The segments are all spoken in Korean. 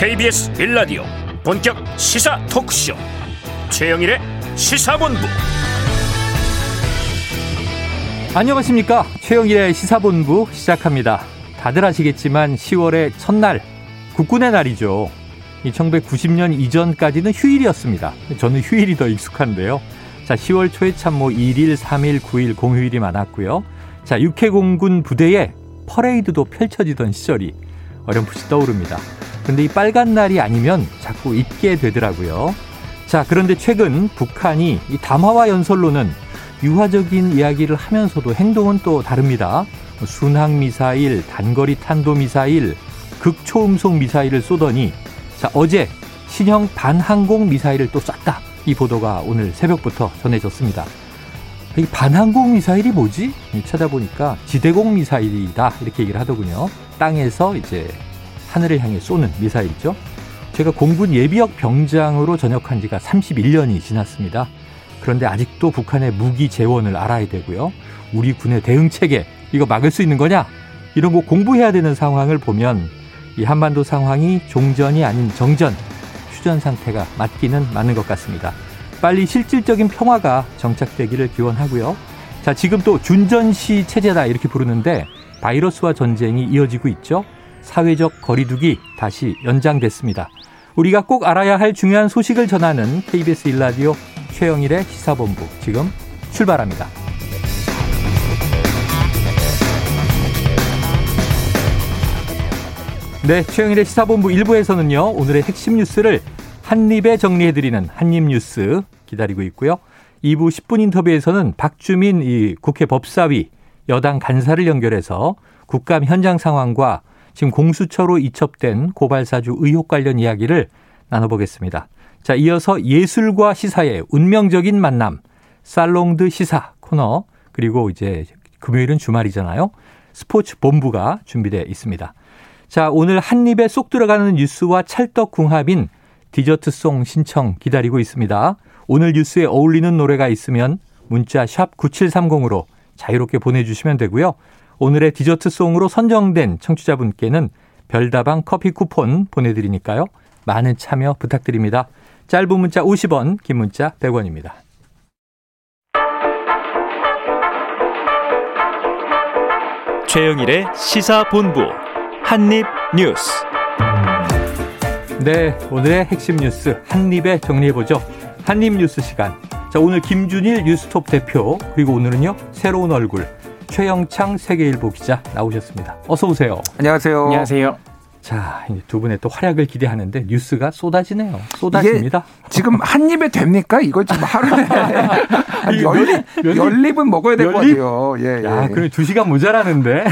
KBS 1라디오 본격 시사 토크쇼 최영일의 시사본부. 안녕하십니까, 최영일의 시사본부 시작합니다. 다들 아시겠지만 10월의 첫날, 국군의 날이죠. 1990년 이전까지는 휴일이었습니다. 저는 휴일이 더 익숙한데요. 자, 10월 초에 참 1일, 3일, 9일 공휴일이 많았고요. 자, 육해공군 부대에 퍼레이드도 펼쳐지던 시절이 어렴풋이 떠오릅니다. 그런데 이 빨간 날이 아니면 자꾸 잊게 되더라고요. 자, 그런데 최근 북한이 이 담화와 연설로는 유화적인 이야기를 하면서도 행동은 또 다릅니다. 순항미사일, 단거리 탄도미사일, 극초음속 미사일을 쏘더니 자, 어제 신형 반항공 미사일을 또 쐈다. 이 보도가 오늘 새벽부터 전해졌습니다. 이 반항공 미사일이 뭐지? 찾아보니까 지대공 미사일이다. 이렇게 얘기를 하더군요. 땅에서 이제 하늘을 향해 쏘는 미사일이죠. 제가 공군 예비역 병장으로 전역한 지가 31년이 지났습니다. 그런데 아직도 북한의 무기 재원을 알아야 되고요. 우리 군의 대응 체계, 이거 막을 수 있는 거냐? 이런 거 공부해야 되는 상황을 보면 이 한반도 상황이 종전이 아닌 정전, 휴전 상태가 맞기는 맞는 것 같습니다. 빨리 실질적인 평화가 정착되기를 기원하고요. 자, 지금 또 준전시 체제다 이렇게 부르는데 바이러스와 전쟁이 이어지고 있죠. 사회적 거리두기 다시 연장됐습니다. 우리가 꼭 알아야 할 중요한 소식을 전하는 KBS 1라디오 최영일의 시사본부, 지금 출발합니다. 네, 최영일의 시사본부 1부에서는요, 오늘의 핵심 뉴스를 한입에 정리해드리는 한입뉴스 기다리고 있고요. 2부 10분 인터뷰에서는 박주민 이 국회 법사위 여당 간사를 연결해서 국감 현장 상황과 지금 공수처로 이첩된 고발사주 의혹 관련 이야기를 나눠보겠습니다. 자, 이어서 예술과 시사의 운명적인 만남, 살롱드 시사 코너, 그리고 이제 금요일은 주말이잖아요. 스포츠 본부가 준비되어 있습니다. 자, 오늘 한 입에 쏙 들어가는 뉴스와 찰떡궁합인 디저트송 신청 기다리고 있습니다. 오늘 뉴스에 어울리는 노래가 있으면 문자 샵 9730으로 자유롭게 보내주시면 되고요. 오늘의 디저트송으로 선정된 청취자분께는 별다방 커피 쿠폰 보내드리니까요. 많은 참여 부탁드립니다. 짧은 문자 50원, 긴 문자 100원입니다. 최영일의 시사본부 한입뉴스. 네, 오늘의 핵심 뉴스 한입에 정리해보죠. 한입뉴스 시간. 자, 오늘 김준일 뉴스톱 대표, 그리고 오늘은요, 새로운 얼굴 최영창 세계일보 기자 나오셨습니다. 어서 오세요. 안녕하세요. 안녕하세요. 자, 이제 두 분의 또 활약을 기대하는데 뉴스가 쏟아지네요. 쏟아집니다. 지금 한 입에 됩니까? 이걸 지금 하루에 열 입은 먹어야 될 것 같아요. 예, 야, 예. 그럼 2시간 모자라는데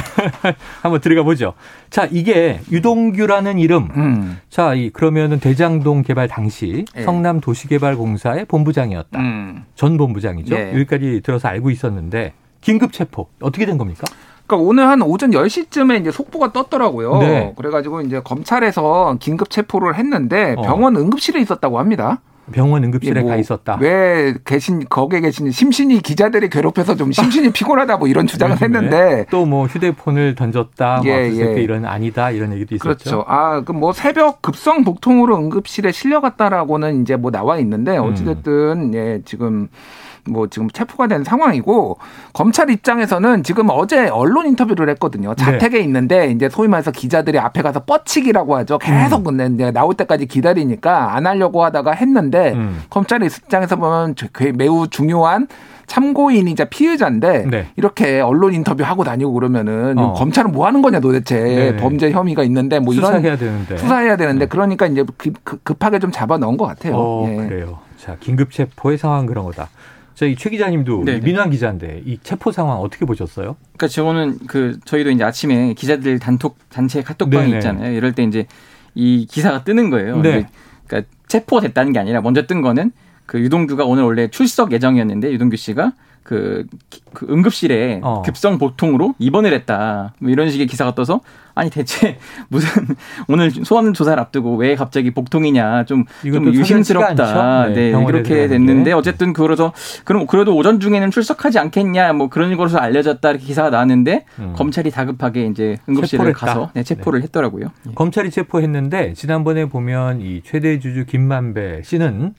한번 들어가 보죠. 자, 이게 유동규라는 이름. 자, 그러면은 대장동 개발 당시 성남 도시개발공사의 본부장이었다. 전 본부장이죠. 예. 여기까지 들어서 알고 있었는데 긴급 체포 어떻게 된 겁니까? 그러니까 오늘 한 오전 10시쯤에 이제 속보가 떴더라고요. 네. 그래가지고 이제 검찰에서 긴급 체포를 했는데 병원 응급실에 있었다고 합니다. 병원 응급실에 가 있었다. 왜 거기에 계신 심신이 기자들이 괴롭혀서 좀 심신이 피곤하다 뭐 이런 주장을 했는데 또 뭐 휴대폰을 던졌다, 뭐 이런 아니다 이런 얘기도 있었죠. 그렇죠. 아, 그 뭐 새벽 급성 복통으로 응급실에 실려갔다라고는 이제 뭐 나와 있는데 어찌됐든 예, 지금 체포가 된 상황이고 검찰 입장에서는 지금 어제 언론 인터뷰를 했거든요. 자택에 있는데 이제 소위 말해서 기자들이 앞에 가서 뻗치기라고 하죠. 계속 근데 이제 나올 때까지 기다리니까 안 하려고 하다가 했는데 검찰 입장에서 보면 매우 중요한 참고인이자 피의자인데 이렇게 언론 인터뷰하고 다니고 그러면은 검찰은 뭐 하는 거냐 도대체. 네네. 범죄 혐의가 있는데 뭐 이런 수사해야 되는데 그러니까 이제 급하게 좀 잡아 넣은 것 같아요. 예. 그래요. 자, 긴급 체포의 상황 그런 거다. 저희 최 기자님도 민환 기자인데 이 체포 상황 어떻게 보셨어요? 그러니까 저는 저희도 이제 아침에 기자들 단체 카톡방이 있잖아요. 이럴 때 이제 이 기사가 뜨는 거예요. 그러니까 체포됐다는 게 아니라 먼저 뜬 거는 그 유동규가 오늘 원래 출석 예정이었는데 유동규 씨가 그 응급실에 급성 복통으로 입원을 했다. 뭐 이런 식의 기사가 떠서 아니 대체 무슨 오늘 소환 조사를 앞두고 왜 갑자기 복통이냐 좀 의심스럽다. 네, 이렇게 됐는데 어쨌든 그래서 그럼 그래도 오전 중에는 출석하지 않겠냐 뭐 그런 것으로 알려졌다 이렇게 기사가 나왔는데 검찰이 다급하게 이제 응급실을 가서 체포를 했더라고요. 네. 검찰이 체포했는데 지난번에 보면 이 최대 주주 김만배 씨는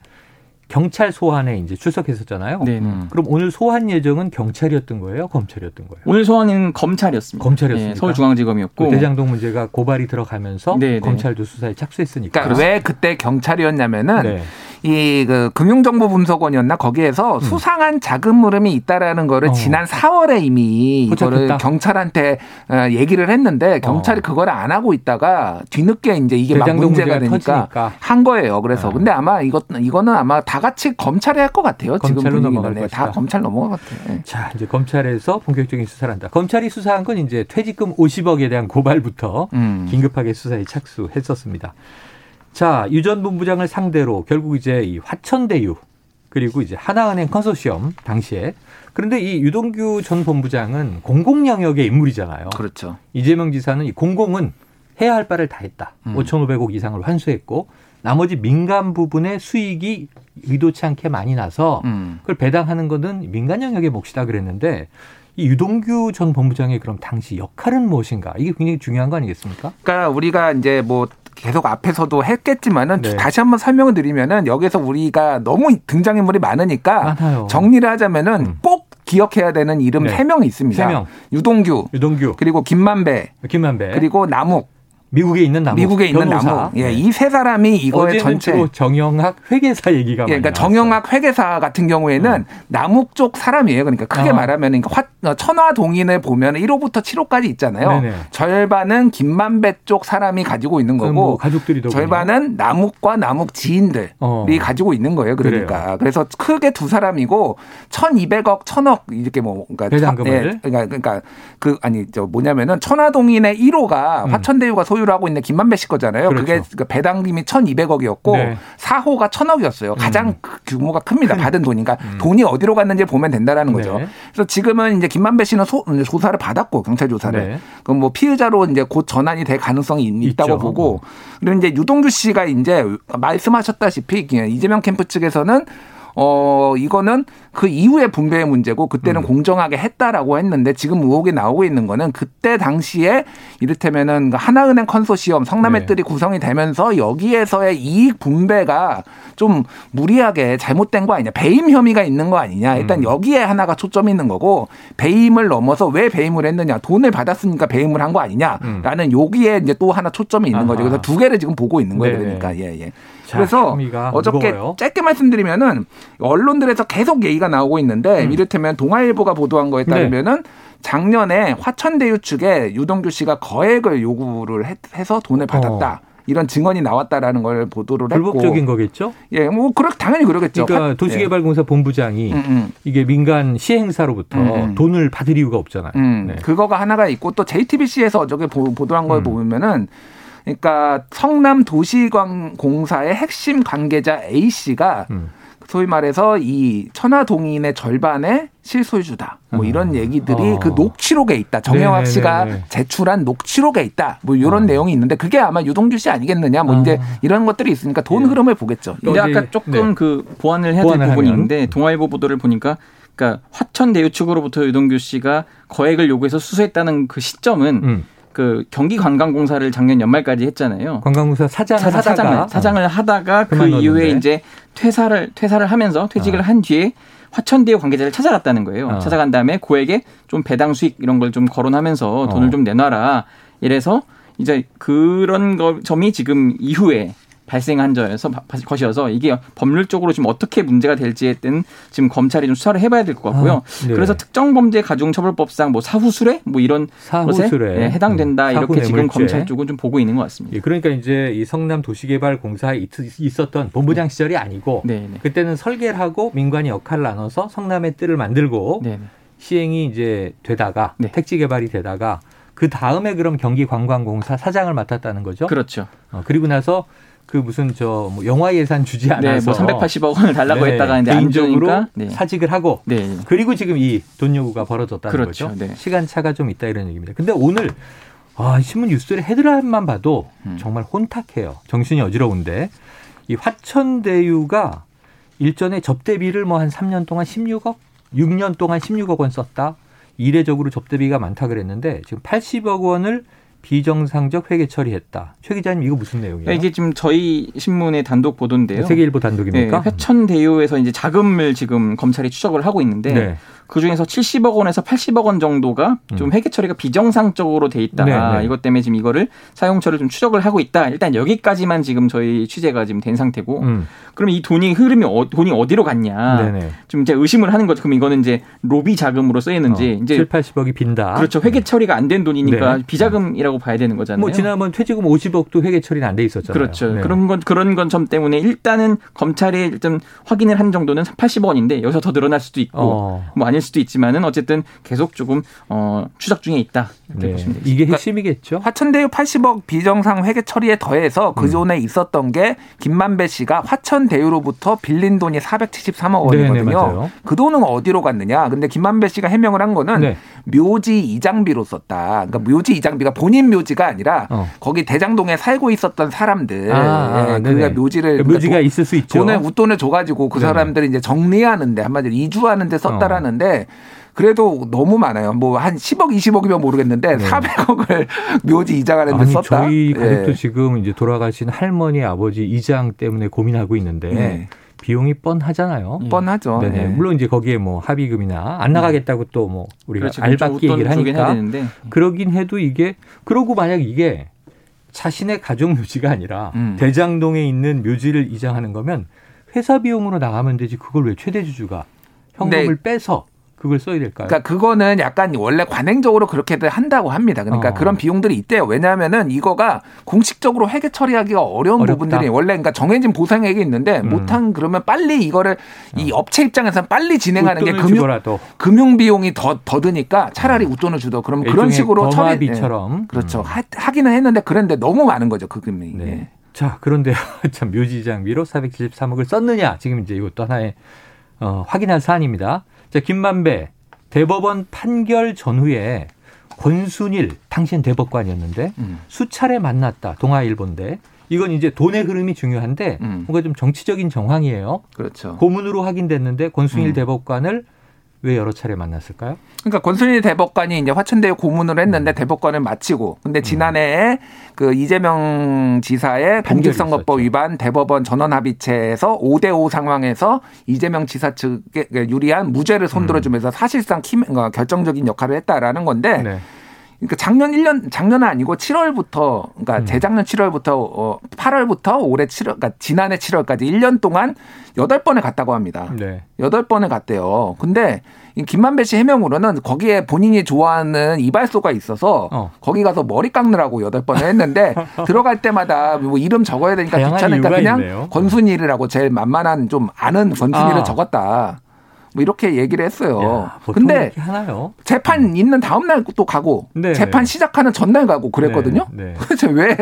경찰 소환에 이제 출석했었잖아요. 그럼 오늘 소환 예정은 경찰이었던 거예요? 검찰이었던 거예요? 오늘 소환은 검찰이었습니다. 검찰이었습니다. 네, 서울중앙지검이었고. 그 대장동 문제가 고발이 들어가면서 네네. 검찰도 수사에 착수했으니까. 그러니까 왜 그때 경찰이었냐면은 네. 이 그 금융정보분석원이었나 거기에서 수상한 자금 흐름이 있다라는 거를 지난 4월에 이미 그거를 경찰한테 얘기를 했는데 경찰이 그걸 안 하고 있다가 뒤늦게 이제 이게 막 문제가 되니까 한 거예요. 그래서 근데 아마 이거는 아마 다 같이 검찰에 할 것 같아요. 지금 분위기는 다 검찰 넘어갈 것 같아요. 네. 자, 이제 검찰에서 본격적인 수사를 한다. 검찰이 수사한 건 이제 퇴직금 50억에 대한 고발부터 긴급하게 수사에 착수했었습니다. 자, 유 전 본부장을 상대로 결국 이제 이 화천대유 그리고 이제 하나은행 컨소시엄 당시에 그런데 이 유동규 전 본부장은 공공 영역의 인물이잖아요. 그렇죠. 이재명 지사는 이 공공은 해야 할 바를 다 했다. 5,500억 이상을 환수했고 나머지 민간 부분의 수익이 의도치 않게 많이 나서 그걸 배당하는 것은 민간 영역의 몫이다 그랬는데 이 유동규 전 본부장의 그럼 당시 역할은 무엇인가? 이게 굉장히 중요한 거 아니겠습니까? 그러니까 우리가 이제 뭐 계속 앞에서도 했겠지만은 네. 다시 한번 설명을 드리면은 여기서 우리가 너무 등장인물이 많으니까 많아요. 정리를 하자면은 꼭 기억해야 되는 이름 네. 3명이 있습니다. 3명. 유동규 그리고 김만배 그리고 남욱. 미국에 있는 남욱. 예, 이 세 사람이 이거의 전체. 정영학 회계사 얘기가 많이 그러니까 정영학 회계사 같은 경우에는 남욱 쪽 사람이에요. 그러니까 크게 말하면 그러니까 천화동인을 보면 1호부터 7호까지 있잖아요. 네네. 절반은 김만배 쪽 사람이 가지고 있는 거고 뭐 가족들이더군요. 절반은 남욱과 남욱 지인들이 가지고 있는 거예요. 그러니까. 그래요. 그래서 크게 두 사람이고 1,200억, 1,000억 이렇게 뭐 그러니까 배당금을 예, 그러니까 그 아니 저 뭐냐면은 천화동인의 1호가 화천대유가 소유하고 있는 김만배 씨 거잖아요. 그렇죠. 그게 배당금이 1,200억이었고 네. 4호가 1,000억이었어요. 가장 규모가 큽니다. 받은 돈이니까 돈이 어디로 갔는지 보면 된다라는 네. 거죠. 그래서 지금은 이제 김만배 씨는 조사를 받았고 경찰 조사를 네. 그럼 뭐 피의자로 이제 곧 전환이 될 가능성이 있다고 있죠. 보고 그리고 이제 유동규 씨가 이제 말씀하셨다시피 이재명 캠프 측에서는 이거는 그 이후의 분배의 문제고 그때는 공정하게 했다라고 했는데 지금 의혹이 나오고 있는 거는 그때 당시에 이를테면은 하나은행 컨소시엄 성남의뜰이 네. 구성이 되면서 여기에서의 이익 분배가 좀 무리하게 잘못된 거 아니냐. 배임 혐의가 있는 거 아니냐. 일단 여기에 하나가 초점이 있는 거고 배임을 넘어서 왜 배임을 했느냐. 돈을 받았으니까 배임을 한 거 아니냐라는 여기에 이제 또 하나 초점이 있는 거죠. 그래서 두 개를 지금 보고 있는 거예요. 그러니까 예. 자, 그래서 어저께 무거워요. 짧게 말씀드리면은 언론들에서 계속 얘기가 나오고 있는데 이를테면 동아일보가 보도한 거에 따르면은 네. 작년에 화천대유 측에 유동규 씨가 거액을 요구를 해서 돈을 받았다. 이런 증언이 나왔다라는 걸 보도를 했고. 불법적인 거겠죠? 예, 뭐 당연히 그러겠죠. 그러니까 도시개발공사 본부장이 이게 민간 시행사로부터 돈을 받을 이유가 없잖아요. 네. 그거가 하나가 있고 또 JTBC에서 어저께 보도한 걸 보면은 그러니까 성남 도시관공사의 핵심 관계자 A 씨가 소위 말해서 이 천화동인의 절반의 실소유주다. 뭐 이런 얘기들이 그 녹취록에 있다. 정영학 씨가 제출한 녹취록에 있다. 뭐 이런 내용이 있는데 그게 아마 유동규 씨 아니겠느냐. 뭐 이제 이런 것들이 있으니까 돈 흐름을 보겠죠. 근데 아까 조금 그 보완을 해야 될 부분이 있는데 동아일보 보도를 보니까 그러니까 화천대유 측으로부터 유동규 씨가 거액을 요구해서 수수했다는 그 시점은 그 경기관광공사를 작년 연말까지 했잖아요. 관광공사 사장을 하다가 그 이후에 이제 퇴사를 하면서 퇴직을 한 뒤에 화천대유 관계자를 찾아갔다는 거예요. 찾아간 다음에 고액의 좀 배당 수익 이런 걸 좀 거론하면서 돈을 좀 내놔라. 이래서 이제 그런 점이 지금 이후에 발생한 것이어서 이게 법률적으로 지금 어떻게 문제가 될지에 대한 지금 검찰이 좀 수사를 해봐야 될 것 같고요. 네. 그래서 특정범죄가중처벌법상 뭐 사후수뢰 뭐 이런 것에 해당된다 이렇게 지금 매물죄. 검찰 쪽은 좀 보고 있는 것 같습니다. 예, 그러니까 이제 이 성남도시개발공사에 있었던 본부장 시절이 아니고 네네. 그때는 설계를 하고 민관이 역할을 나눠서 성남의 뜰을 만들고 네네. 시행이 이제 되다가 네. 택지개발이 되다가 그 다음에 그럼 경기관광공사 사장을 맡았다는 거죠. 그렇죠. 그리고 나서 그 무슨 저 뭐 영화 예산 주지 않아서 네, 뭐 380억 원을 달라고 네, 했다가 이제 개인적으로 안 주니까 네. 사직을 하고 네. 그리고 지금 이 돈 요구가 벌어졌다는 그렇죠. 거죠. 네. 시간차가 좀 있다 이런 얘기입니다. 근데 오늘 신문 뉴스의 헤드라인만 봐도 정말 혼탁해요. 정신이 어지러운데 이 화천대유가 일전에 접대비를 뭐 한 3년 동안 16억, 6년 동안 16억 원 썼다. 이례적으로 접대비가 많다 그랬는데 지금 80억 원을 비정상적 회계 처리했다. 최 기자님 이거 무슨 내용이에요? 이게 지금 저희 신문의 단독 보도인데요. 세계일보 단독입니까? 네, 화천대유에서 이제 자금을 지금 검찰이 추적을 하고 있는데 네. 그중에서 70억 원에서 80억 원 정도가 좀 회계 처리가 비정상적으로 돼 있다. 네, 네. 이것 때문에 지금 이거를 사용처를 좀 추적을 하고 있다. 일단 여기까지만 지금 저희 취재가 지금 된 상태고. 그럼 이 돈이 흐름이 돈이 어디로 갔냐? 네, 네. 좀 이제 의심을 하는 거죠. 그럼 이거는 이제 로비 자금으로 쓰이는지 이제 7, 80억이 빈다. 그렇죠. 회계 처리가 안 된 돈이니까 네. 비자금이라고 봐야 되는 거잖아요. 뭐 지난번 퇴직금 50억도 회계 처리는 안 돼 있었잖아요. 그렇죠. 네. 그런 건 점 때문에 일단은 검찰이 일단 확인을 한 정도는 80억 원인데 여기서 더 늘어날 수도 있고 뭐 아니 수도 있지만은 어쨌든 계속 조금 추적 중에 있다. 이렇게 네. 보시면 되겠습니다. 이게 핵심이겠죠. 그러니까 화천대유 80억 비정상 회계 처리에 더해서 그 전에 있었던 게 김만배 씨가 화천대유로부터 빌린 돈이 473억 원이거든요. 네네, 그 돈은 어디로 갔느냐? 근데 김만배 씨가 해명을 한 거는 네. 묘지 이장비로 썼다. 그러니까 묘지 이장비가 본인 묘지가 아니라 거기 대장동에 살고 있었던 사람들 그러니까 묘지를 묘지가 그러니까 있을 수 있죠. 돈을 웃돈을 줘가지고 그 사람들이 이제 정리하는데 한마디로 이주하는데 썼다라는. 데 그래도 너무 많아요. 뭐 한 10억, 20억이면 모르겠는데 네. 400억을 묘지 이장하는데 썼다. 저희 가족도 예. 지금 이제 돌아가신 할머니, 아버지 이장 때문에 고민하고 있는데 네. 비용이 뻔하잖아요. 뻔하죠. 네. 물론 이제 거기에 뭐 합의금이나 안 나가겠다고 또 뭐 우리가 알바끼 얘기를 하니까 그러긴 해도 이게 그러고 만약 이게 자신의 가족 묘지가 아니라 대장동에 있는 묘지를 이장하는 거면 회사 비용으로 나가면 되지 그걸 왜 최대 주주가 현금을 빼서 그걸 써야 될까요? 그러니까 그거는 약간 원래 관행적으로 그렇게들 한다고 합니다. 그러니까 그런 비용들이 있대요. 왜냐하면은 이거가 공식적으로 회계 처리하기가 어려운 어렵다. 부분들이 원래 그러니까 정해진 보상액이 있는데 못한 그러면 빨리 이거를 이 업체 입장에서는 빨리 진행하는 게 금융 비용이 더 드니까 차라리 웃돈을 주도 그럼 그런 식으로 처리처럼 네. 그렇죠 하기는 했는데 그런데 너무 많은 거죠 그 금액이. 네. 네. 자 그런데 참 묘지 장비로 473억을 썼느냐 지금 이제 이것도 하나의 확인할 사안입니다. 자, 김만배 대법원 판결 전후에 권순일 당시엔 대법관이었는데 수차례 만났다. 동아일보인데 이건 이제 돈의 흐름이 중요한데 뭔가 좀 정치적인 정황이에요. 그렇죠. 고문으로 확인됐는데 권순일 대법관을 왜 여러 차례 만났을까요? 그러니까 권순일 대법관이 이제 화천대유 고문을 했는데 대법관을 마치고, 근데 지난해에 그 이재명 지사의 공직선거법 위반 대법원 전원합의체에서 5대5 상황에서 이재명 지사 측에 유리한 무죄를 손들어주면서 사실상 결정적인 역할을 했다라는 건데. 네. 그러니까 작년은 아니고 7월부터, 그러니까 재작년 7월부터 8월부터 올해 7월, 그러니까 지난해 7월까지 1년 동안 8번을 갔다고 합니다. 네. 8번을 갔대요. 근데 김만배 씨 해명으로는 거기에 본인이 좋아하는 이발소가 있어서 거기 가서 머리 깎느라고 8번을 했는데 들어갈 때마다 뭐 이름 적어야 되니까 귀찮으니까 그냥 있네요. 권순일이라고 제일 만만한 좀 아는 권순일을 적었다. 뭐 이렇게 얘기를 했어요. 야, 근데 재판 있는 다음 날 또 가고 네. 재판 시작하는 전날 가고 그랬거든요. 네. 네. 도대체 왜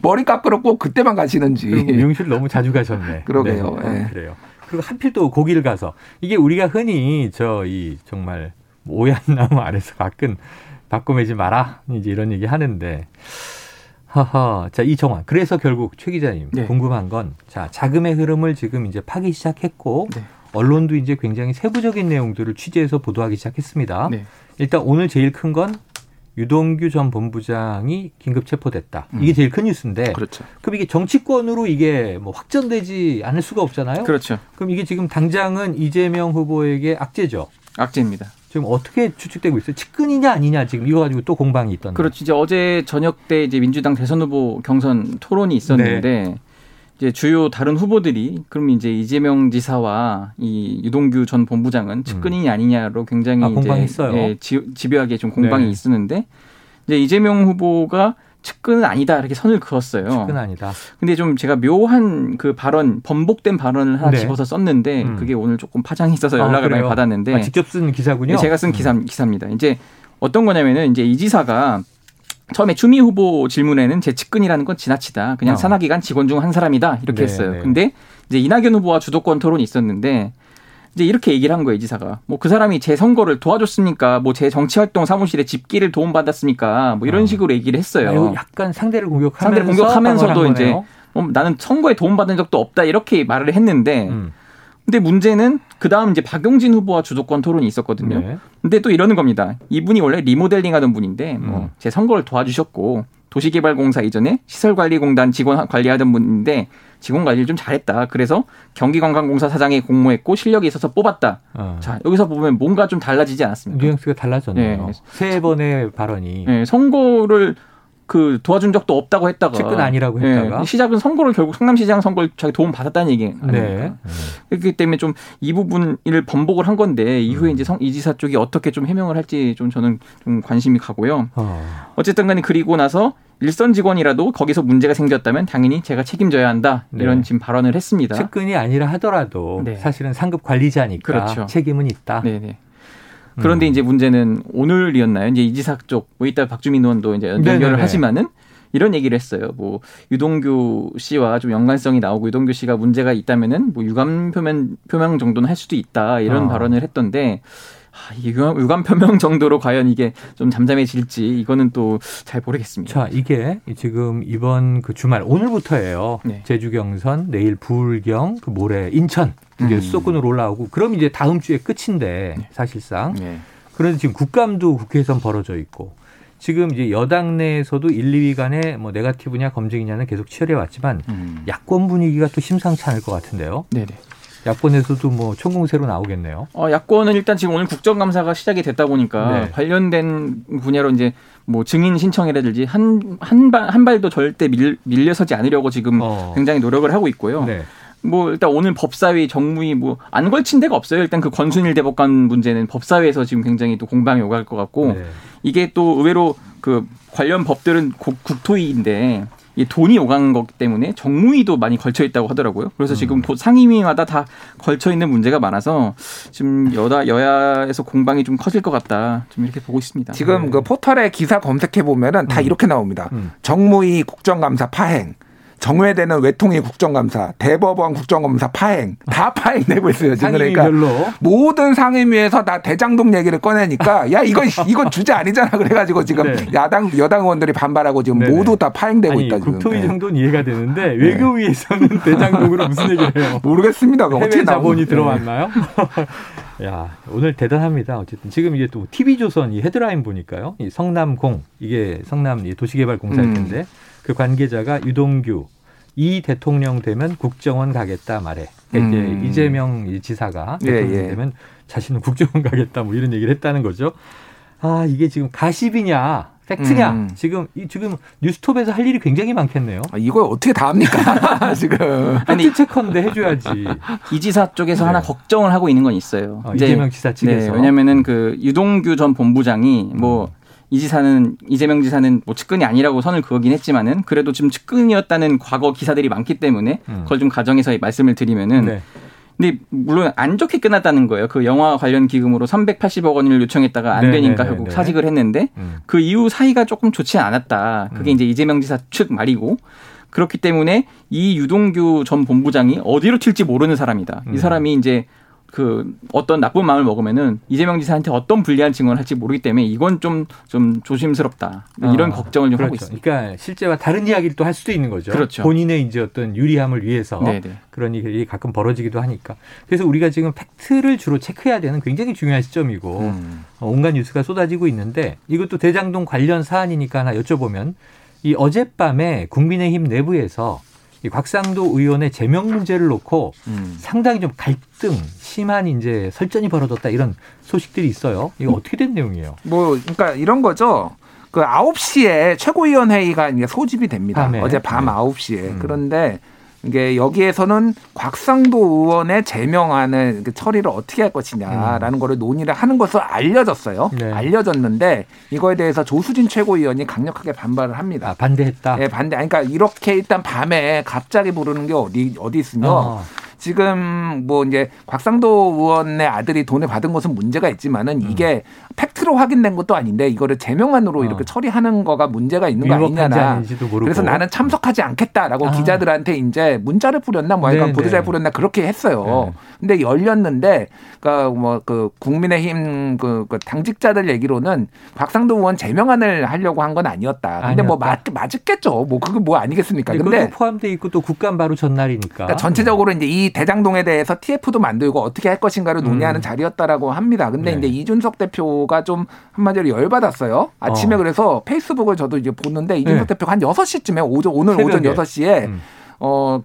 머리 깎으러 꼭 그때만 가시는지. 미용실 너무 자주 가셨네. 그러게요. 네. 네. 그래요. 그리고 하필 또 거기를 가서 이게 우리가 흔히 저이 정말 오얀 나무 아래서 가끔 바꿔매지 마라 이제 이런 얘기 하는데. 하하. 자, 이 정황. 그래서 결국 최 기자님 네. 궁금한 건 자, 자금의 흐름을 지금 이제 파기 시작했고. 네. 언론도 이제 굉장히 세부적인 내용들을 취재해서 보도하기 시작했습니다. 네. 일단 오늘 제일 큰 건 유동규 전 본부장이 긴급 체포됐다. 이게 제일 큰 뉴스인데. 그렇죠. 그럼 이게 정치권으로 이게 뭐 확전되지 않을 수가 없잖아요. 그렇죠. 그럼 이게 지금 당장은 이재명 후보에게 악재죠. 악재입니다. 지금 어떻게 추측되고 있어요? 측근이냐 아니냐 지금 이거 가지고 또 공방이 있던데. 그렇죠. 이제 어제 저녁 때 이제 민주당 대선 후보 경선 토론이 있었는데. 네. 이제 주요 다른 후보들이 그럼 이제 이재명 지사와 이 유동규 전 본부장은 측근이 아니냐로 굉장히 공방했어요. 예, 집요하게 좀 공방이 네. 있었는데 이제 이재명 후보가 측근은 아니다 이렇게 선을 그었어요. 측근 아니다. 근데 좀 제가 묘한 그 발언, 번복된 발언을 하나 네. 집어서 썼는데 그게 오늘 조금 파장이 있어서 연락을 많이 받았는데 직접 쓴 기사군요. 제가 쓴 기사입니다. 이제 어떤 거냐면은 이제 이 지사가 처음에 추미애 후보 질문에는 제 측근이라는 건 지나치다. 그냥 산하기관 직원 중 한 사람이다. 이렇게 했어요. 근데 이제 이낙연 후보와 주도권 토론이 있었는데 이제 이렇게 얘기를 한 거예요, 지사가. 뭐 그 사람이 제 선거를 도와줬습니까? 뭐 제 정치활동 사무실에 집기를 도움받았습니까? 뭐 이런 식으로 얘기를 했어요. 약간 상대를 공격하면서도 이제 나는 선거에 도움받은 적도 없다. 이렇게 말을 했는데 근데 문제는 그다음 이제 박용진 후보와 주도권 토론이 있었거든요. 근데 또 이러는 겁니다. 이분이 원래 리모델링 하던 분인데 뭐 제 선거를 도와주셨고 도시개발공사 이전에 시설관리공단 직원 관리하던 분인데 직원 관리를 좀 잘했다. 그래서 경기관광공사 사장에 공모했고 실력이 있어서 뽑았다. 자, 여기서 보면 뭔가 좀 달라지지 않았습니까? 뉘앙스가 달라졌네요. 네. 세 번의 발언이. 네, 선거를 그 도와준 적도 없다고 했다가. 측근 아니라고 했다가. 네, 시작은 선거를 결국 성남시장 선거를 자기 도움 받았다는 얘기 아닙니까? 네. 그렇기 때문에 좀 이 부분을 번복을 한 건데 이후에 이제 이 지사 쪽이 어떻게 좀 해명을 할지 좀 저는 좀 관심이 가고요. 어쨌든 간에 그리고 나서 일선 직원이라도 거기서 문제가 생겼다면 당연히 제가 책임져야 한다. 이런 지금 발언을 했습니다. 측근이 아니라 하더라도 사실은 상급 관리자니까 책임은 있다. 네네. 그런데 이제 문제는 오늘이었나요? 이제 이 지사 쪽, 뭐 이따 박주민 의원도 이제 연결을 하지만은 이런 얘기를 했어요. 뭐 유동규 씨와 좀 연관성이 나오고 유동규 씨가 문제가 있다면은 뭐 유감 표명 정도는 할 수도 있다. 이런 발언을 했던데 유감 표명 정도로 과연 이게 좀 잠잠해질지 이거는 또 잘 모르겠습니다. 자, 이게 지금 이번 그 주말 오늘부터예요. 제주 경선, 내일 부울경, 그 모레 인천 이제 수도권으로 올라오고 그럼 이제 다음 주에 끝인데 사실상 그런데 지금 국감도 국회에선 벌어져 있고 지금 이제 여당 내에서도 1, 2위 간에 뭐 네거티브냐 검증이냐는 계속 치열해 왔지만 야권 분위기가 또 심상치 않을 것 같은데요. 야권에서도 뭐 총공세로 나오겠네요. 야권은 일단 지금 오늘 국정감사가 시작이 됐다 보니까 관련된 분야로 이제 뭐 증인 신청이라든지 한 발도 절대 밀려서지 않으려고 지금 굉장히 노력을 하고 있고요. 뭐 일단 오늘 법사위, 정무위 뭐 안 걸친 데가 없어요. 일단 그 권순일 대법관 문제는 법사위에서 지금 굉장히 또 공방이 오갈 것 같고 이게 또 의외로 그 관련 법들은 국토위인데 이 돈이 오간 거기 때문에 정무위도 많이 걸쳐 있다고 하더라고요. 그래서 지금 상임위마다 다 걸쳐 있는 문제가 많아서 지금 여야에서 공방이 좀 커질 것 같다. 좀 이렇게 보고 있습니다. 지금 그 포털에 기사 검색해 보면은 다 이렇게 나옵니다. 정무위 국정감사 파행. 정회대는 외통위 국정감사, 대법원 국정감사 파행, 다 파행되고 있어요. 지금 그러니까 모든 상임위에서 다 대장동 얘기를 꺼내니까 야 이건 주제 아니잖아. 그래가지고 지금 여당 의원들이 반발하고 지금 모두 다 파행되고 있다. 지금. 국토위 정도는 이해가 되는데 외교위에서는 대장동으로 무슨 얘기를 해요? 모르겠습니다. 해외 자본이 들어왔나요? 야, 오늘 대단합니다. 어쨌든 지금 이게 또 TV조선 이 헤드라인 보니까요. 이 성남공 이게 성남 도시개발공사일 텐데 그 관계자가 유동규 이 대통령 되면 국정원 가겠다 말해. 그러니까 이제 이재명 지사가 대통령 되면 자신은 국정원 가겠다 뭐 이런 얘기를 했다는 거죠. 아 이게 지금 가십이냐 팩트냐 지금 뉴스톱에서 할 일이 굉장히 많겠네요. 이걸 어떻게 다 합니까 지금. 팩트 체크인데 해줘야지. 이 지사 쪽에서 하나 걱정을 하고 있는 건 있어요. 이재명 지사 측에서. 왜냐하면은 그 유동규 전 본부장이 뭐. 이재명 지사는 뭐 측근이 아니라고 선을 그어긴 했지만은 그래도 지금 측근이었다는 과거 기사들이 많기 때문에 그걸 좀 가정해서 말씀을 드리면은 근데 물론 안 좋게 끝났다는 거예요. 그 영화 관련 기금으로 380억 원을 요청했다가 안 되니까 결국 사직을 했는데 그 이후 사이가 조금 좋지 않았다. 그게 이제 이재명 지사 측 말이고 그렇기 때문에 이 유동규 전 본부장이 어디로 튈지 모르는 사람이다. 이 사람이 이제 그 어떤 나쁜 마음을 먹으면은 이재명 지사한테 어떤 불리한 증언을 할지 모르기 때문에 이건 좀 조심스럽다. 이런 걱정을 좀 하고 있습니다. 그러니까 실제와 다른 이야기를 또 할 수도 있는 거죠. 본인의 이제 어떤 유리함을 위해서 그런 일이 가끔 벌어지기도 하니까. 그래서 우리가 지금 팩트를 주로 체크해야 되는 굉장히 중요한 시점이고 온갖 뉴스가 쏟아지고 있는데 이것도 대장동 관련 사안이니까 하나 여쭤보면 이 어젯밤에 국민의힘 내부에서 이 곽상도 의원의 제명 문제를 놓고 상당히 좀 갈등, 심한 이제 설전이 벌어졌다 이런 소식들이 있어요. 이거 어떻게 된 내용이에요? 뭐, 그러니까 이런 거죠. 그 9시에 최고위원회의가 이제 소집이 됩니다. 어제 밤 9시에. 그런데 이게 여기에서는 곽상도 의원의 제명안을 처리를 어떻게 할 것이냐라는 거를 논의를 하는 것으로 알려졌어요. 알려졌는데 이거에 대해서 조수진 최고위원이 강력하게 반발을 합니다. 반대했다. 그러니까 이렇게 일단 밤에 갑자기 부르는 게 어디 있으며 지금 뭐 이제 곽상도 의원의 아들이 돈을 받은 것은 문제가 있지만은 이게 팩트로 확인된 것도 아닌데 이거를 제명안으로 이렇게 처리하는 거가 문제가 있는 거 아니냐나. 그래서 나는 참석하지 않겠다라고 기자들한테 이제 문자를 뿌렸나 뭐 약간 보도자를 뿌렸나 그렇게 했어요. 근데 열렸는데 그러니까 뭐 그 국민의힘 그 당직자들 얘기로는 곽상도 의원 제명안을 하려고 한 건 아니었다. 근데 아니었다. 뭐 맞겠죠. 뭐 그건 뭐 아니겠습니까? 근데 포함돼 있고 또 국감 바로 전날이니까. 그러니까 전체적으로 이제 이 대장동에 대해서 TF도 만들고 어떻게 할 것인가를 논의하는 자리였다라고 합니다. 근데 이제 이준석 대표가 좀 한마디로 열받았어요. 아침에 그래서 페이스북을 저도 이제 보는데 이준석 대표가 한 6시쯤에 오늘 오전 6시에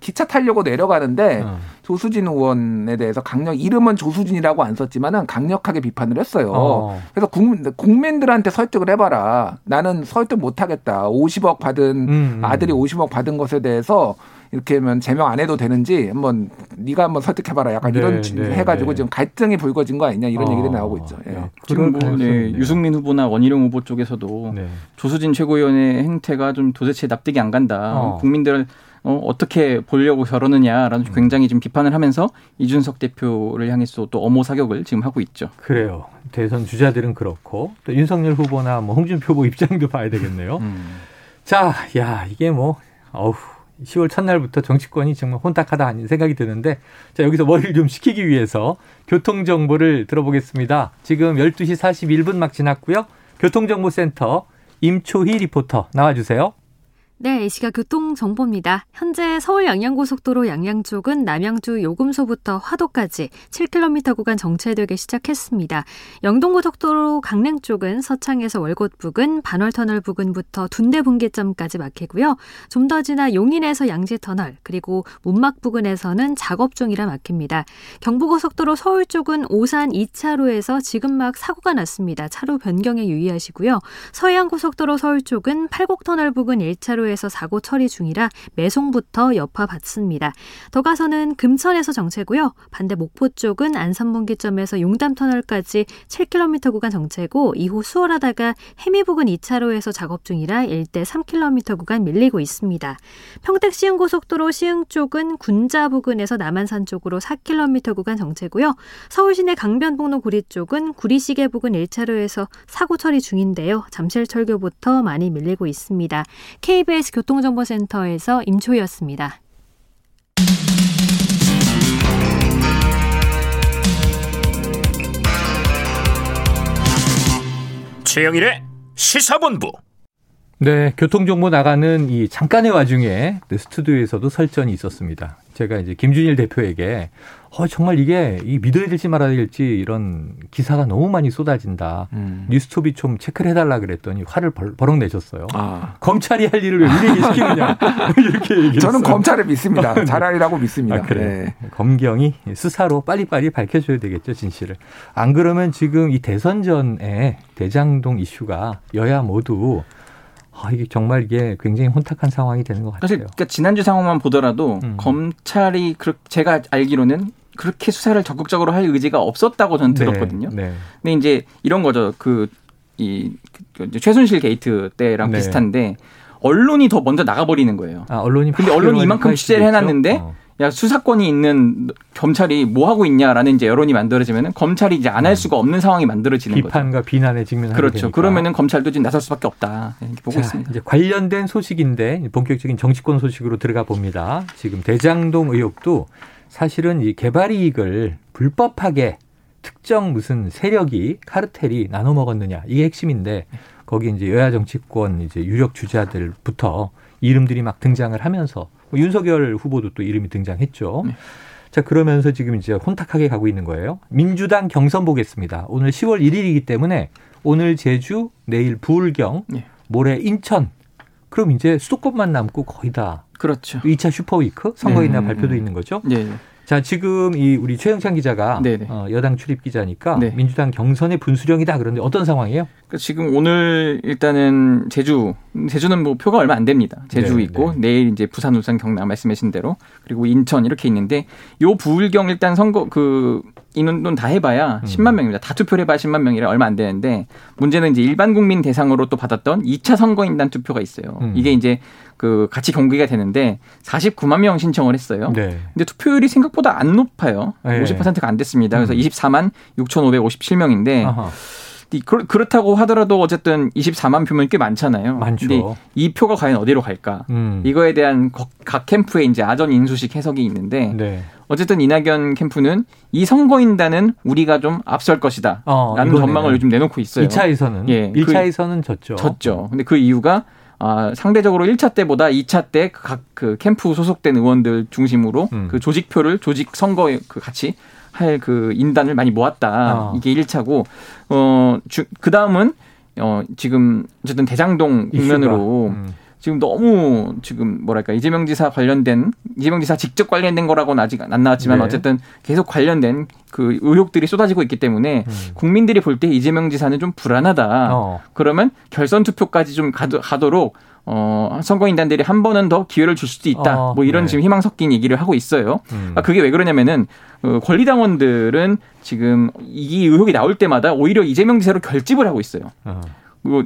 기차 타려고 내려가는데 조수진 의원에 대해서 이름은 조수진이라고 안 썼지만은 강력하게 비판을 했어요. 그래서 국민들한테 설득을 해봐라. 나는 설득 못하겠다. 50억 받은 아들이 50억 받은 것에 대해서 이렇게 하면 제명 안 해도 되는지 네가 한번 설득해봐라. 약간 해가지고 지금 갈등이 불거진 거 아니냐 이런 얘기들이 나오고 있죠. 예. 지금 유승민 후보나 원희룡 후보 쪽에서도 조수진 최고위원의 행태가 좀 도대체 납득이 안 간다. 국민들을 어떻게 보려고 저러느냐라는 굉장히 지금 비판을 하면서 이준석 대표를 향해서 또 엄호 사격을 지금 하고 있죠. 그래요. 대선 주자들은 그렇고 또 윤석열 후보나 뭐 홍준표 후보 입장도 봐야 되겠네요. 자, 야 이게 뭐 10월 첫날부터 정치권이 정말 혼탁하다 하는 생각이 드는데 자 여기서 머리를 좀 식히기 위해서 교통정보를 들어보겠습니다. 지금 12시 41분 막 지났고요. 교통정보센터 임초희 리포터 나와주세요. 네, 이 시각 교통정보입니다. 현재 서울 양양고속도로 양양 쪽은 남양주 요금소부터 화도까지 7km 구간 정체되기 시작했습니다. 영동고속도로 강릉 쪽은 서창에서 월곶 부근, 반월터널 부근부터 둔대 분기점까지 막히고요. 좀 더 지나 용인에서 양지터널, 그리고 문막 부근에서는 작업 중이라 막힙니다. 경부고속도로 서울 쪽은 오산 2차로에서 지금 막 사고가 났습니다. 차로 변경에 유의하시고요. 서해안고속도로 서울 쪽은 팔곡터널 부근 1차로 에서 사고 처리 중이라 매송부터 여파 받습니다. 더 가서는 금천에서 정체고요. 반대 목포 쪽은 안산분기점에서 용담터널까지 7km 구간 정체고 이후 수월하다가 해미 부근 2차로에서 작업 중이라 1대 3km 구간 밀리고 있습니다. 평택 시흥고속도로 시흥 쪽은 군자 부근에서 남한산 쪽으로 4km 구간 정체고요. 서울 시내 강변북로 구리 쪽은 구리시계 부근 1차로에서 사고 처리 중인데요. 잠실철교부터 많이 밀리고 있습니다. KBS 교통정보센터에서 임초희였습니다. 최영일의 시사본부. 네, 교통정보 나가는 이 잠깐의 와중에 스튜디오에서도 설전이 있었습니다. 제가 이제 김준일 대표에게 정말 이게 믿어야 될지 말아야 될지 이런 기사가 너무 많이 쏟아진다. 뉴스톱이 좀 체크를 해달라 그랬더니 화를 버럭 내셨어요. 검찰이 할 일을 왜 우리에게 시키느냐. 이렇게 얘기했어요. 저는 검찰을 믿습니다. 잘하리라고 믿습니다. 그래. 네. 검경이 수사로 빨리빨리 밝혀줘야 되겠죠. 진실을. 안 그러면 지금 이 대선 전에 대장동 이슈가 여야 모두 이게 정말 이게 굉장히 혼탁한 상황이 되는 것 같아요. 사실 그러니까 지난주 상황만 보더라도 검찰이 제가 알기로는 그렇게 수사를 적극적으로 할 의지가 없었다고 저는 들었거든요. 근데 이제 이런 거죠. 최순실 게이트 때랑 비슷한데 언론이 더 먼저 나가버리는 거예요. 근데 언론이 이만큼 취재를 해놨는데 야 수사권이 있는 검찰이 뭐 하고 있냐라는 이제 여론이 만들어지면은 검찰이 이제 안 할 수가 없는 상황이 만들어지는 비판과 거죠. 비판과 비난에 직면하게 되니까. 그렇죠. 그러면은 검찰도 지금 나설 수밖에 없다. 이렇게 보고 있습니다. 이제 관련된 소식인데 본격적인 정치권 소식으로 들어가 봅니다. 지금 대장동 의혹도 사실은 이 개발 이익을 불법하게 특정 무슨 세력이 카르텔이 나눠 먹었느냐 이게 핵심인데 거기 이제 여야 정치권 이제 유력 주자들부터 이름들이 막 등장을 하면서. 윤석열 후보도 또 이름이 등장했죠. 네. 자, 그러면서 지금 이제 혼탁하게 가고 있는 거예요. 민주당 경선 보겠습니다. 오늘 10월 1일이기 때문에 오늘 제주, 내일 부울경, 모레 인천. 그럼 이제 수도권만 남고 거의 다. 그렇죠. 2차 슈퍼위크 선거인단 발표도 있는 거죠. 네. 자, 지금 우리 최영찬 기자가 여당 출입 기자니까 민주당 경선의 분수령이다. 그런데 어떤 상황이에요? 그러니까 지금 오늘 일단은 제주는 뭐 표가 얼마 안 됩니다. 제주 있고 내일 이제 부산, 울산, 경남 말씀하신 대로 그리고 인천 이렇게 있는데 요 부울경 일단 선거 그 인원 다 해봐야 10만 명입니다. 다 투표를 해봐야 10만 명이라 얼마 안 되는데, 문제는 이제 일반 국민 대상으로 또 받았던 2차 선거인단 투표가 있어요. 이게 이제 그 같이 경기가 되는데 49만 명 신청을 했어요. 네. 근데 투표율이 생각보다 안 높아요. 네. 50%가 안 됐습니다. 그래서 24만 6,557명인데 아하. 그렇다고 하더라도 어쨌든 24만 표면 꽤 많잖아요. 많죠. 근데 이 표가 과연 어디로 갈까? 이거에 대한 각 캠프의 이제 아전 인수식 해석이 있는데 네. 어쨌든 이낙연 캠프는 이 선거인단은 우리가 좀 앞설 것이다. 라는 전망을 요즘 내놓고 있어요. 2차에서는. 예, 1차에서는 졌죠. 근데 그 이유가 상대적으로 1차 때보다 2차 때 각 그 캠프 소속된 의원들 중심으로 그 조직표를 조직 선거에 그 같이 할 그 인단을 많이 모았다. 이게 1차고 그 다음은 지금 어쨌든 대장동 국면으로 지금 너무 지금 뭐랄까 이재명 지사 직접 관련된 거라고는 아직 안 나왔지만 네. 어쨌든 계속 관련된 그 의혹들이 쏟아지고 있기 때문에 국민들이 볼 때 이재명 지사는 좀 불안하다. 그러면 결선 투표까지 좀 가도록 선거인단들이 한 번은 더 기회를 줄 수도 있다. 뭐 이런 네. 지금 희망 섞인 얘기를 하고 있어요. 그게 왜 그러냐면은 권리당원들은 지금 이 의혹이 나올 때마다 오히려 이재명 지사로 결집을 하고 있어요.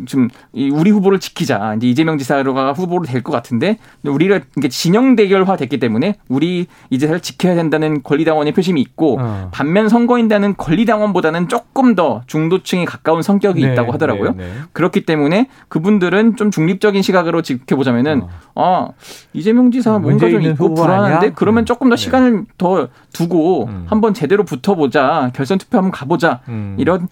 지금 우리 후보를 지키자. 이제 이재명 지사가 후보로 될 것 같은데 우리가 진영 대결화 됐기 때문에 우리 이 지사를 지켜야 된다는 권리당원의 표심이 있고 반면 선거인단은 권리당원보다는 조금 더 중도층에 가까운 성격이 네, 있다고 하더라고요. 네, 네. 그렇기 때문에 그분들은 좀 중립적인 시각으로 지켜보자면은 이재명 지사 뭔가 좀 있고 불안한데 아니야? 그러면 조금 더 시간을 더 두고 한번 제대로 붙어보자. 결선 투표 한번 가보자. 이런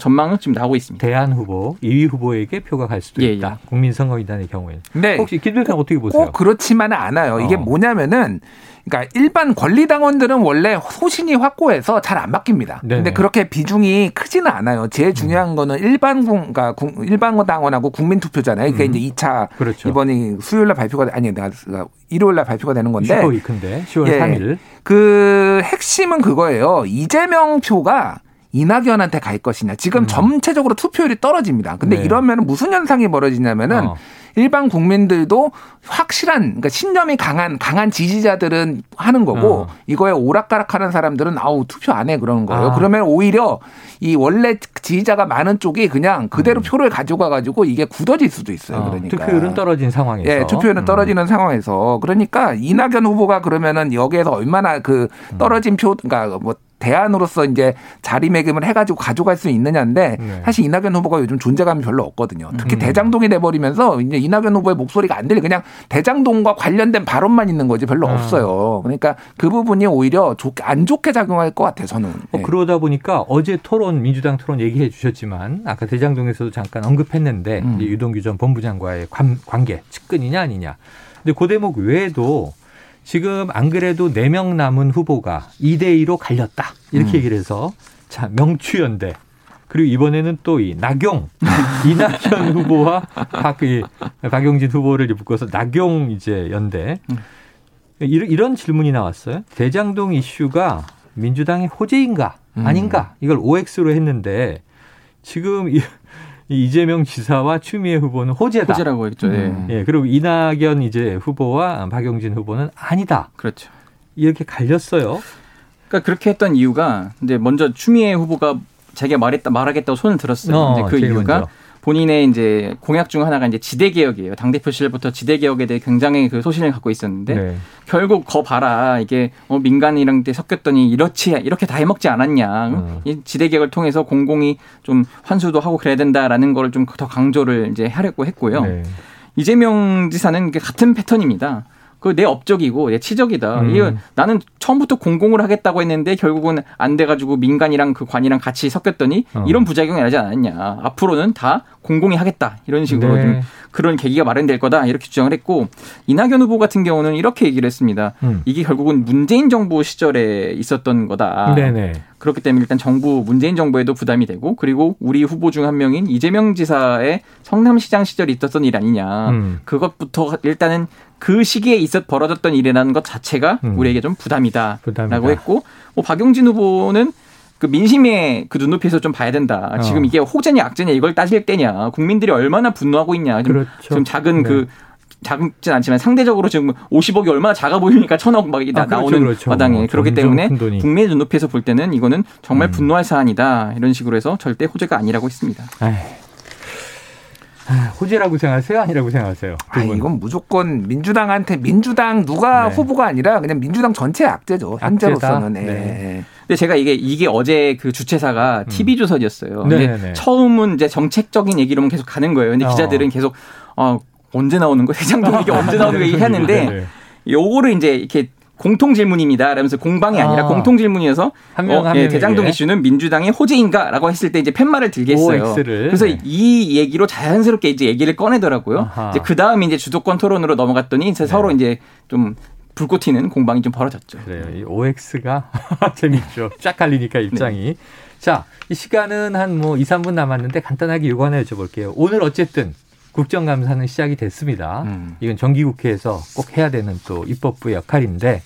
전망은 지금 나오고 있습니다. 대안 후보 2위 후보에게 표가 갈 수도 있다. 국민선거인단의 경우에는. 네. 혹시 김 변호사님 어떻게 보세요? 꼭 그렇지만은 않아요. 이게 뭐냐면은 그러니까 일반 권리당원들은 원래 소신이 확고해서 잘 안 바뀝니다. 그런데 그렇게 비중이 크지는 않아요. 제일 중요한 거는 일반 당원하고 국민투표잖아요. 그러니까 이제 2차 그렇죠. 이번이 수요일날 발표가 일요일날 발표가 되는 건데. 10월 3일. 그 핵심은 그거예요. 이재명 표가 이낙연한테 갈 것이냐. 지금 전체적으로 투표율이 떨어집니다. 근데 네. 이러면 무슨 현상이 벌어지냐면은 일반 국민들도 확실한 그러니까 신념이 강한 지지자들은 하는 거고 이거에 오락가락하는 사람들은 투표 안 해 그러는 거예요. 그러면 오히려 이 원래 지지자가 많은 쪽이 그냥 그대로 표를 가져가가지고 이게 굳어질 수도 있어요. 그러니까 투표율은 떨어진 상황에서. 예, 투표율은 떨어지는 상황에서 그러니까 이낙연 후보가 그러면은 여기에서 얼마나 그 떨어진 표 그러니까 뭐 대안으로서 이제 자리매김을 해가지고 가져갈 수 있느냐인데 네. 사실 이낙연 후보가 요즘 존재감이 별로 없거든요. 특히 대장동이 돼버리면서 이제 이낙연 후보의 목소리가 안 들려. 그냥 대장동과 관련된 발언만 있는 거지 별로 없어요. 그러니까 그 부분이 오히려 안 좋게 작용할 것 같아요. 저는. 그러다 보니까 어제 민주당 토론 얘기해 주셨지만 아까 대장동에서도 잠깐 언급했는데 이제 유동규 전 본부장과의 관계 측근이냐 아니냐. 근데 그 대목 외에도 지금 안 그래도 4명 남은 후보가 2대2로 갈렸다. 이렇게 얘기를 해서 자 명추연대 그리고 이번에는 또 이 이낙연 후보와 박용진 후보를 묶어서 나경 이제 연대 이런 질문이 나왔어요. 대장동 이슈가 민주당의 호재인가 아닌가 이걸 OX로 했는데 지금 이재명 지사와 추미애 후보는 호재다. 호재라고 했죠. 예, 그리고 이낙연 이제 후보와 박용진 후보는 아니다. 그렇죠. 이렇게 갈렸어요. 그러니까 그렇게 했던 이유가 이제 먼저 추미애 후보가 자기가 말하겠다고 손을 들었어요. 근데 그 이유가 먼저. 본인의 이제 공약 중 하나가 이제 지대개혁이에요. 당대표 시절부터 지대개혁에 대해 굉장히 그 소신을 갖고 있었는데 결국 거 봐라. 이게 민간이랑 섞였더니 이렇게 다 해먹지 않았냐. 이 지대개혁을 통해서 공공이 좀 환수도 하고 그래야 된다라는 걸 좀 더 강조를 이제 하려고 했고요. 이재명 지사는 같은 패턴입니다. 그 내 업적이고 내 치적이다. 나는 처음부터 공공을 하겠다고 했는데 결국은 안 돼가지고 민간이랑 그 관이랑 같이 섞였더니 이런 부작용이 나지 않았냐. 앞으로는 다 공공이 하겠다. 이런 식으로 좀 그런 계기가 마련될 거다. 이렇게 주장을 했고 이낙연 후보 같은 경우는 이렇게 얘기를 했습니다. 이게 결국은 문재인 정부 시절에 있었던 거다. 네네. 그렇기 때문에 일단 문재인 정부에도 부담이 되고 그리고 우리 후보 중 한 명인 이재명 지사의 성남시장 시절이 있었던 일 아니냐. 그것부터 일단은 그 시기에 벌어졌던 일이라는 것 자체가 우리에게 좀 부담이다라고 했고 박용진 후보는 그 민심의 그 눈높이에서 좀 봐야 된다. 지금 이게 호재냐 악재냐 이걸 따질 때냐. 국민들이 얼마나 분노하고 있냐. 지금 작은 그 작진 않지만 상대적으로 지금 50억이 얼마나 작아 보이니까 1000억 막 나오는 그렇죠. 마당에 그렇기 때문에 국민의 눈높이에서 볼 때는 이거는 정말 분노할 사안이다 이런 식으로 해서 절대 호재가 아니라고 했습니다. 호재라고 생각하세요? 아니라고 생각하세요? 이건 무조건 민주당한테 민주당 누가 네. 후보가 아니라 그냥 민주당 전체의 악재죠. 현재로서는. 네. 네. 근데 제가 이게 어제 그 주최사가 TV조선이었어요. 근데 처음은 이제 정책적인 얘기로만 계속 가는 거예요. 근데 기자들은 계속 언제 나오는 거야? 해장동 이게 언제 나오는 거야? 했는데 요거를 이제 이렇게 공통 질문입니다. 라면서 공방이 아니라 공통 질문이어서 한 명 대장동 이슈는 민주당의 호재인가라고 했을 때 이제 팻말을 들게 했어요. 그래서 이 얘기로 자연스럽게 이제 얘기를 꺼내더라고요. 이제 그다음 이제 주도권 토론으로 넘어갔더니 이제 서로 이제 좀 불꽃 튀는 공방이 좀 벌어졌죠. 그래요. 이 OX가 재밌죠. 쫙 갈리니까 입장이. 네. 자, 이 시간은 한 2, 3분 남았는데 간단하게 요거 하나 여쭤볼게요. 오늘 어쨌든 국정감사는 시작이 됐습니다. 이건 정기국회에서 꼭 해야 되는 또 입법부의 역할인데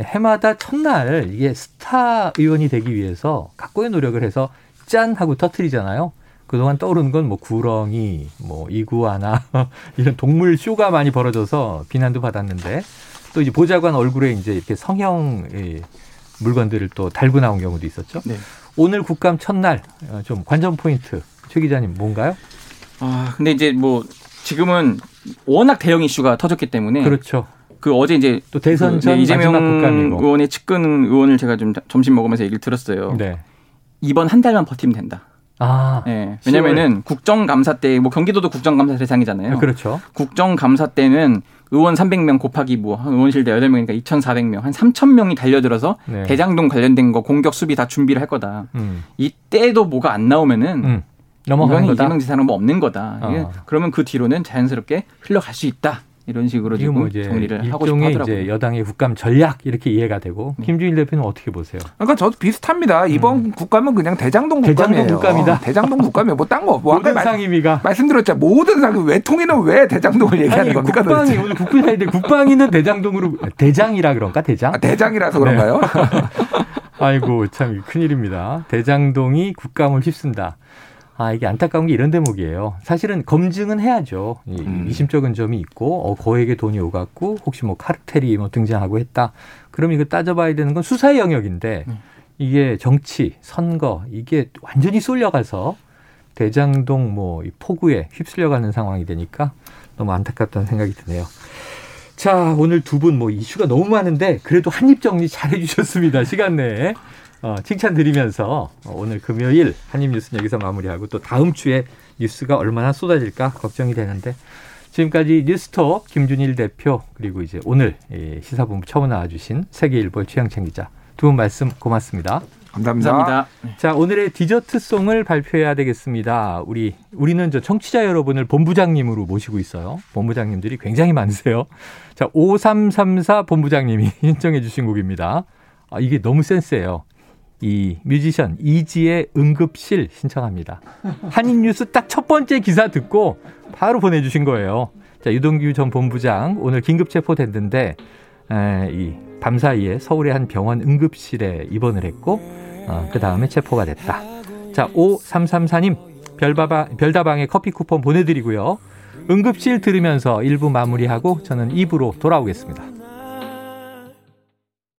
해마다 첫날 이게 스타 의원이 되기 위해서 각고의 노력을 해서 짠 하고 터뜨리잖아요. 그동안 떠오르는 건 구렁이, 이구아나 이런 동물 쇼가 많이 벌어져서 비난도 받았는데 또 이제 보좌관 얼굴에 이제 이렇게 성형 물건들을 또 달고 나온 경우도 있었죠. 네. 오늘 국감 첫날 좀 관전 포인트 최 기자님 뭔가요? 근데 이제 지금은 워낙 대형 이슈가 터졌기 때문에. 그렇죠. 어제 이제. 또 대선 전 이재명 의원의 측근 의원을 제가 좀 점심 먹으면서 얘기를 들었어요. 네. 이번 한 달만 버티면 된다. 네. 왜냐면은 국정감사 때, 경기도도 국정감사 대상이잖아요. 그렇죠. 국정감사 때는 의원 300명 곱하기 의원실대 8명이니까 2,400명, 한 3,000명이 달려들어서 네. 대장동 관련된 거 공격 수비 다 준비를 할 거다. 이때도 뭐가 안 나오면은. 넘어가는 거다. 이재명 지사는 없는 거다. 그러면 그 뒤로는 자연스럽게 흘러갈 수 있다. 이런 식으로 지금 정리를 하고 싶어 하더라고요. 이제 여당의 국감 전략 이렇게 이해가 되고. 김주일 대표는 어떻게 보세요? 그러니까 저도 비슷합니다. 이번 국감은 그냥 대장동 국감이에요. 대장동 국감이에요. 딴 거 모든 상임위가 말씀드렸죠. 모든 상임위 외통위는 왜 대장동을 얘기하는 겁니까? 국방이 오늘 국군사인데 국방위는 대장동으로 대장이라 그런가? 대장? 대장이라서 그런가요? 아이고 참 큰일입니다. 대장동이 국감을 휩쓴다. 이게 안타까운 게 이런 대목이에요. 사실은 검증은 해야죠. 의심적인 점이 있고 거액의 돈이 오갔고 혹시 카르텔이 등장하고 했다. 그럼 이거 따져봐야 되는 건 수사의 영역인데 이게 정치, 선거 이게 완전히 쏠려가서 대장동 이 폭우에 휩쓸려가는 상황이 되니까 너무 안타깝다는 생각이 드네요. 자, 오늘 두 분 이슈가 너무 많은데 그래도 한 입 정리 잘해 주셨습니다. 시간 내에. 칭찬드리면서 오늘 금요일 한입뉴스는 여기서 마무리하고 또 다음 주에 뉴스가 얼마나 쏟아질까 걱정이 되는데 지금까지 뉴스톱 김준일 대표 그리고 이제 오늘 시사본부 처음 나와주신 세계일보 최영찬 기자 두 분 말씀 고맙습니다. 감사합니다. 자, 오늘의 디저트송을 발표해야 되겠습니다. 우리는 청취자 여러분을 본부장님으로 모시고 있어요. 본부장님들이 굉장히 많으세요. 자, 5334 본부장님이 신청해 주신 곡입니다. 이게 너무 센스예요. 이 뮤지션 이지의 응급실 신청합니다. 한인뉴스 딱 첫 번째 기사 듣고 바로 보내주신 거예요. 자, 유동규 전 본부장 오늘 긴급 체포됐는데 밤 사이에 서울의 한 병원 응급실에 입원을 했고 그 다음에 체포가 됐다. 자, 5334님 별다방에 커피 쿠폰 보내드리고요. 응급실 들으면서 1부 마무리하고 저는 2부로 돌아오겠습니다.